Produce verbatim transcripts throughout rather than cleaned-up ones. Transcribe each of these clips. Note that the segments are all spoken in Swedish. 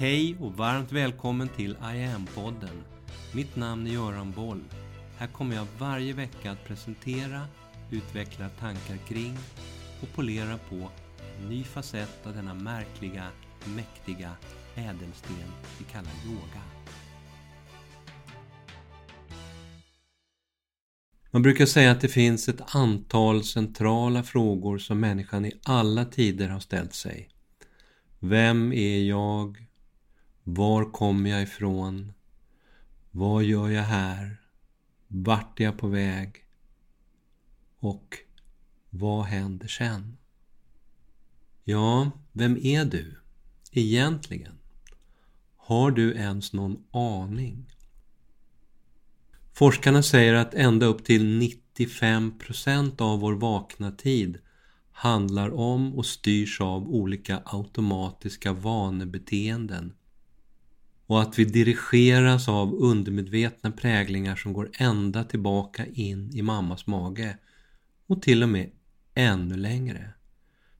Hej och varmt välkommen till I Am-podden. Mitt namn är Göran Boll. Här kommer jag varje vecka att presentera, utveckla tankar kring och polera på en ny facett av denna märkliga, mäktiga ädelsten vi kallar yoga. Man brukar säga att det finns ett antal centrala frågor som människan i alla tider har ställt sig. Vem är jag? Var kommer jag ifrån? Vad gör jag här? Vart är jag på väg? Och vad händer sen? Ja, vem är du egentligen? Har du ens någon aning? Forskarna säger att ända upp till nittiofem procent av vår vakna tid handlar om och styrs av olika automatiska vanebeteenden. Och att vi dirigeras av undermedvetna präglingar som går ända tillbaka in i mammas mage och till och med ännu längre.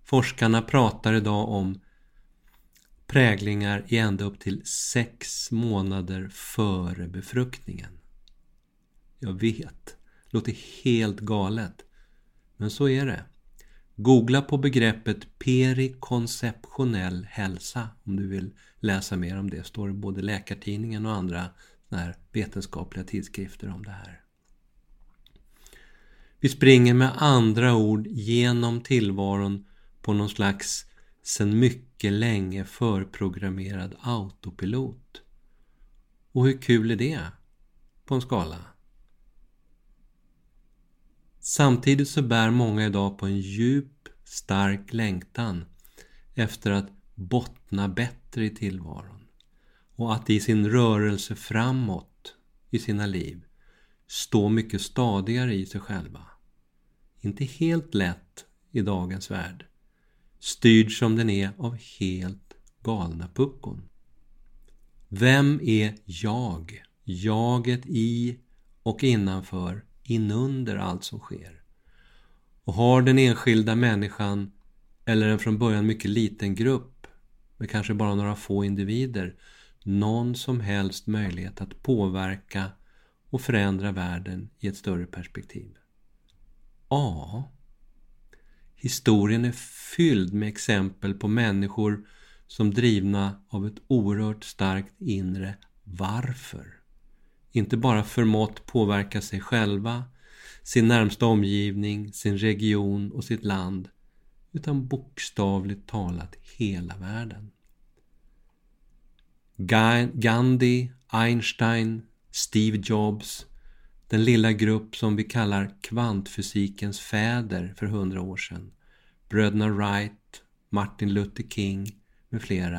Forskarna pratar idag om präglingar i ända upp till sex månader före befruktningen. Jag vet, det låter helt galet, men så är det. Googla på begreppet perikonceptionell hälsa om du vill läsa mer om det. Det står både Läkartidningen och andra här vetenskapliga tidskrifter om det här. Vi springer med andra ord genom tillvaron på någon slags sedan mycket länge förprogrammerad autopilot. Och hur kul är det på en skala? Samtidigt så bär många idag på en djup, stark längtan efter att bottna bättre i tillvaron och att i sin rörelse framåt i sina liv stå mycket stadigare i sig själva. Inte helt lätt i dagens värld, styrd som den är av helt galna puckon. Vem är jag? Jaget i och innanför, inunder allt som sker. Och har den enskilda människan eller en från början mycket liten grupp med kanske bara några få individer någon som helst möjlighet att påverka och förändra världen i ett större perspektiv? Ja, historien är fylld med exempel på människor som drivna av ett oerhört starkt inre varför. Inte bara förmått påverka sig själva, sin närmsta omgivning, sin region och sitt land, utan bokstavligt talat hela världen. Gandhi, Einstein, Steve Jobs, den lilla grupp som vi kallar kvantfysikens fäder för hundra år sedan, bröderna Wright, Martin Luther King med flera.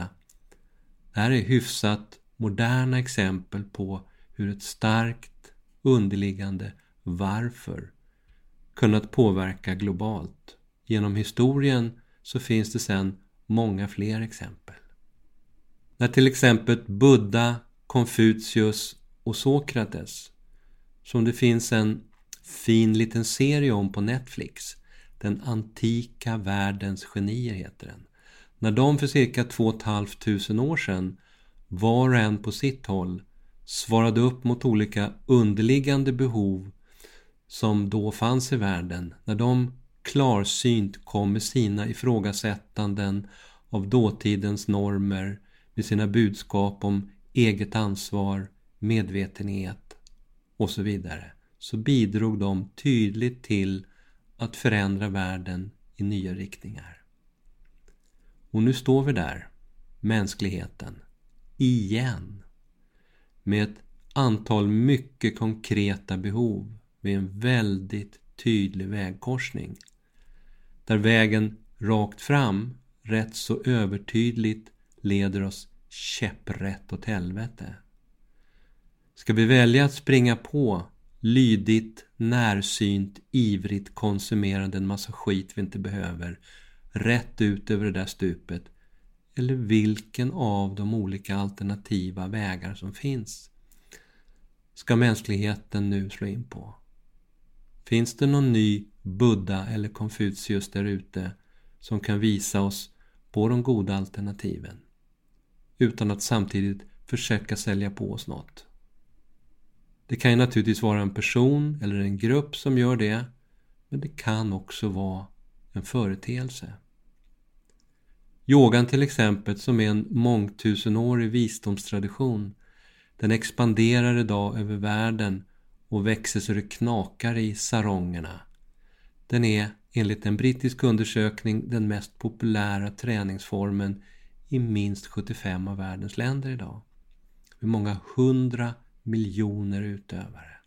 Det här är hyfsat moderna exempel på hur ett starkt, underliggande varför kunnat påverka globalt. Genom historien så finns det sedan många fler exempel. När till exempel Buddha, Konfucius och Sokrates, som det finns en fin liten serie om på Netflix, Den antika världens genier heter den. När de för cirka två och ett halvt tusen år sedan, var och en på sitt håll, svarade upp mot olika underliggande behov som då fanns i världen, när de klarsynt kom med sina ifrågasättanden av dåtidens normer, med sina budskap om eget ansvar, medvetenhet och så vidare, så bidrog de tydligt till att förändra världen i nya riktningar. Och nu står vi där, mänskligheten, igen, med ett antal mycket konkreta behov vid en väldigt tydlig vägkorsning. Där vägen rakt fram rätt så övertydligt leder oss käpprätt åt helvete. Ska vi välja att springa på lydigt, närsynt, ivrigt konsumerande en massa skit vi inte behöver rätt ut över det där stupet? Eller vilken av de olika alternativa vägar som finns ska mänskligheten nu slå in på? Finns det någon ny Buddha eller Konfucius där ute som kan visa oss på de goda alternativen? utan att samtidigt försöka sälja på oss något. Det kan ju naturligtvis vara en person eller en grupp som gör det, men det kan också vara en företeelse. Yogan till exempel, som är en mångtusenårig visdomstradition, den expanderar idag över världen och växer så det knakar i sarongerna. Den är enligt en brittisk undersökning den mest populära träningsformen i minst sjuttiofem av världens länder idag, med många hundra miljoner utövare.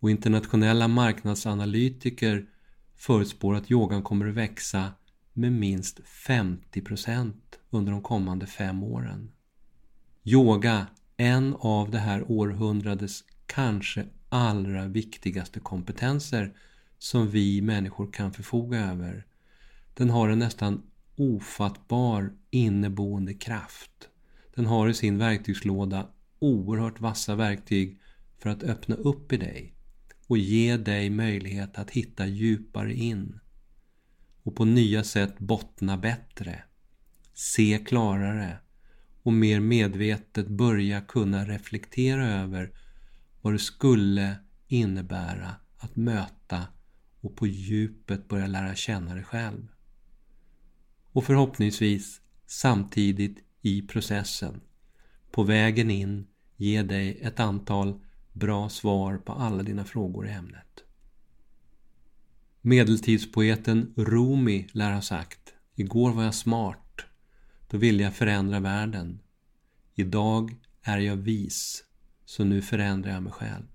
Och internationella marknadsanalytiker förutspår att yogan kommer att växa med minst femtio procent under de kommande fem åren. Yoga, en av det här århundradets kanske allra viktigaste kompetenser som vi människor kan förfoga över. Den har en nästan ofattbar inneboende kraft. Den har i sin verktygslåda oerhört vassa verktyg för att öppna upp i dig och ge dig möjlighet att hitta djupare in och på nya sätt bottna bättre, se klarare och mer medvetet börja kunna reflektera över vad det skulle innebära att möta och på djupet börja lära känna dig själv. Och förhoppningsvis samtidigt i processen, på vägen in, ge dig ett antal bra svar på alla dina frågor i ämnet. Medeltidspoeten Rumi lär ha sagt: igår var jag smart, då ville jag förändra världen. Idag är jag vis, så nu förändrar jag mig själv.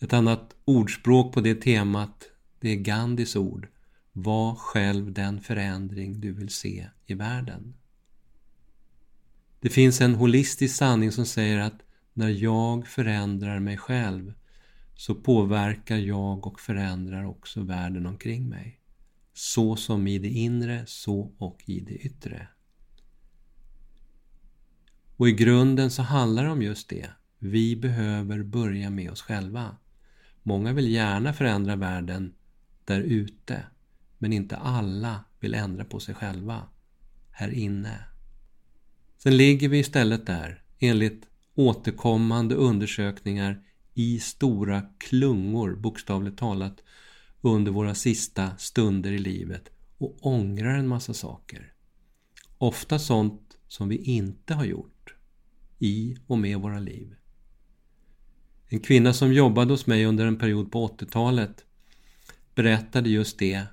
Ett annat ordspråk på det temat, det är Gandhis ord: var själv den förändring du vill se i världen. Det finns en holistisk sanning som säger att när jag förändrar mig själv så påverkar jag och förändrar också världen omkring mig. Så som i det inre, så och i det yttre. Och i grunden så handlar det om just det. Vi behöver börja med oss själva. Många vill gärna förändra världen där ute, men inte alla vill ändra på sig själva här inne. Sen ligger vi istället där, enligt återkommande undersökningar, i stora klungor, bokstavligt talat, under våra sista stunder i livet och ångrar en massa saker. Ofta sånt som vi inte har gjort i och med våra liv. En kvinna som jobbade hos mig under en period på åttiotalet berättade just det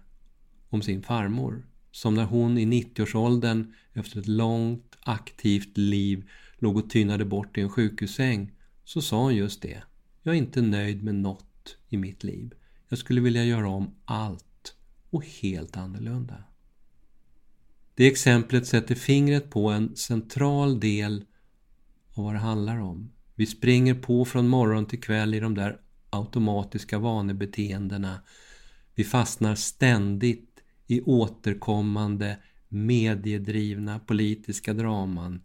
om sin farmor, som när hon i nittioårsåldern efter ett långt aktivt liv låg och tynade bort i en sjukhussäng, så sa hon just det: jag är inte nöjd med något i mitt liv. Jag skulle vilja göra om allt och helt annorlunda. Det exemplet sätter fingret på en central del av vad det handlar om. Vi springer på från morgon till kväll i de där automatiska vanebeteendena. Vi fastnar ständigt i återkommande mediedrivna politiska draman.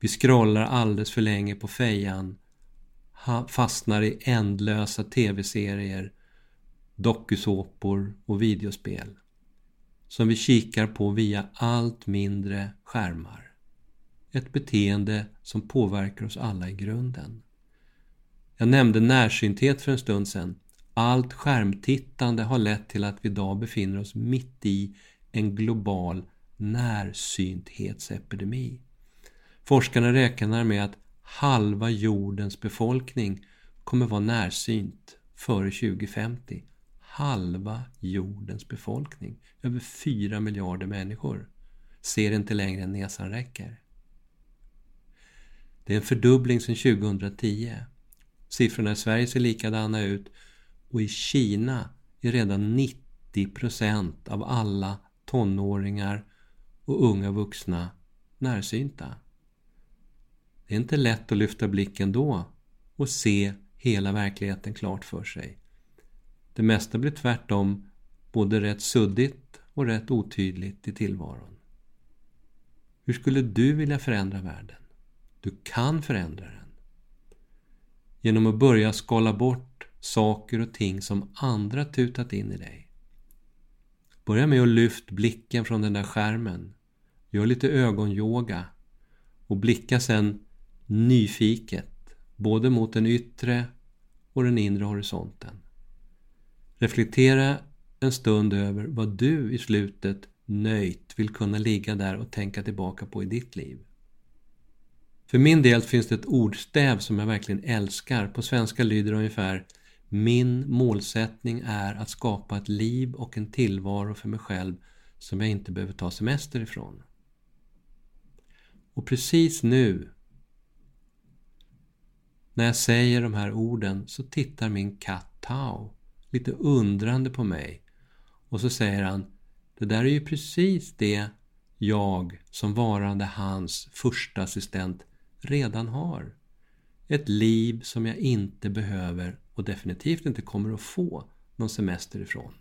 Vi scrollar alldeles för länge på fejan, fastnar i ändlösa tv-serier, dokusåpor och videospel som vi kikar på via allt mindre skärmar. Ett beteende som påverkar oss alla i grunden. Jag nämnde närsynthet för en stund sedan. Allt skärmtittande har lett till att vi idag befinner oss mitt i en global närsynthetsepidemi. Forskarna räknar med att halva jordens befolkning kommer vara närsynt före tjugo femtio. Halva jordens befolkning, över fyra miljarder människor, ser inte längre än näsan räcker. Det är en fördubbling sedan tjugo tio. Siffrorna i Sverige ser likadana ut, och i Kina är redan nittio procent av alla tonåringar och unga vuxna närsynta. Det är inte lätt att lyfta blicken då och se hela verkligheten klart för sig. Det mesta blir tvärtom både rätt suddigt och rätt otydligt i tillvaron. Hur skulle du vilja förändra världen? Du kan förändra den. Genom att börja skala bort saker och ting som andra tutat in i dig. Börja med att lyfta blicken från den där skärmen. Gör lite ögonyoga och blicka sedan nyfiket både mot den yttre och den inre horisonten. Reflektera en stund över vad du i slutet nöjt vill kunna ligga där och tänka tillbaka på i ditt liv. För min del finns det ett ordstäv som jag verkligen älskar. På svenska lyder det ungefär: min målsättning är att skapa ett liv och en tillvaro för mig själv som jag inte behöver ta semester ifrån. Och precis nu, när jag säger de här orden, så tittar min katt Tao lite undrande på mig. Och så säger han: det där är ju precis det jag som varande hans första assistent redan har. Ett liv som jag inte behöver och definitivt inte kommer att få någon semester ifrån.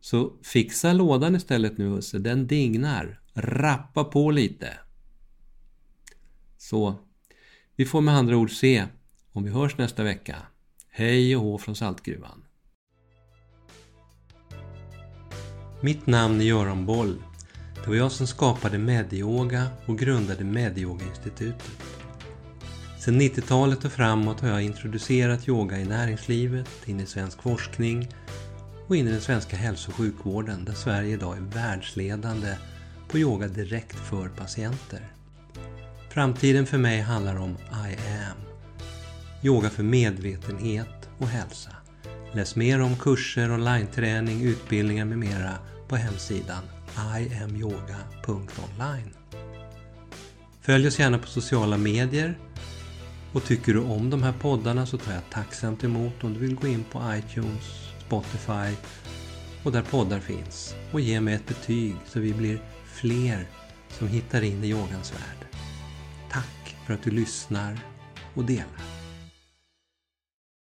Så fixa lådan istället nu, Husse, den dignar. Rappa på lite. Så, vi får med andra ord se om vi hörs nästa vecka. Hej och hå från Saltgruvan. Mitt namn är Göran Boll. Det var jag som skapade Medioga och grundade Medioga-institutet. Sedan nittiotalet och framåt har jag introducerat yoga i näringslivet, in i svensk forskning och in i den svenska hälso- och sjukvården, där Sverige idag är världsledande på yoga direkt för patienter. Framtiden för mig handlar om I am. Yoga för medvetenhet och hälsa. Läs mer om kurser, online-träning, utbildningar med mera på hemsidan i am yoga punkt online. Följ oss gärna på sociala medier, och tycker du om de här poddarna så tar jag tacksamt emot om du vill gå in på iTunes, Spotify och där poddar finns och ge mig ett betyg så vi blir fler som hittar in i yogans värld. Tack för att du lyssnar och delar.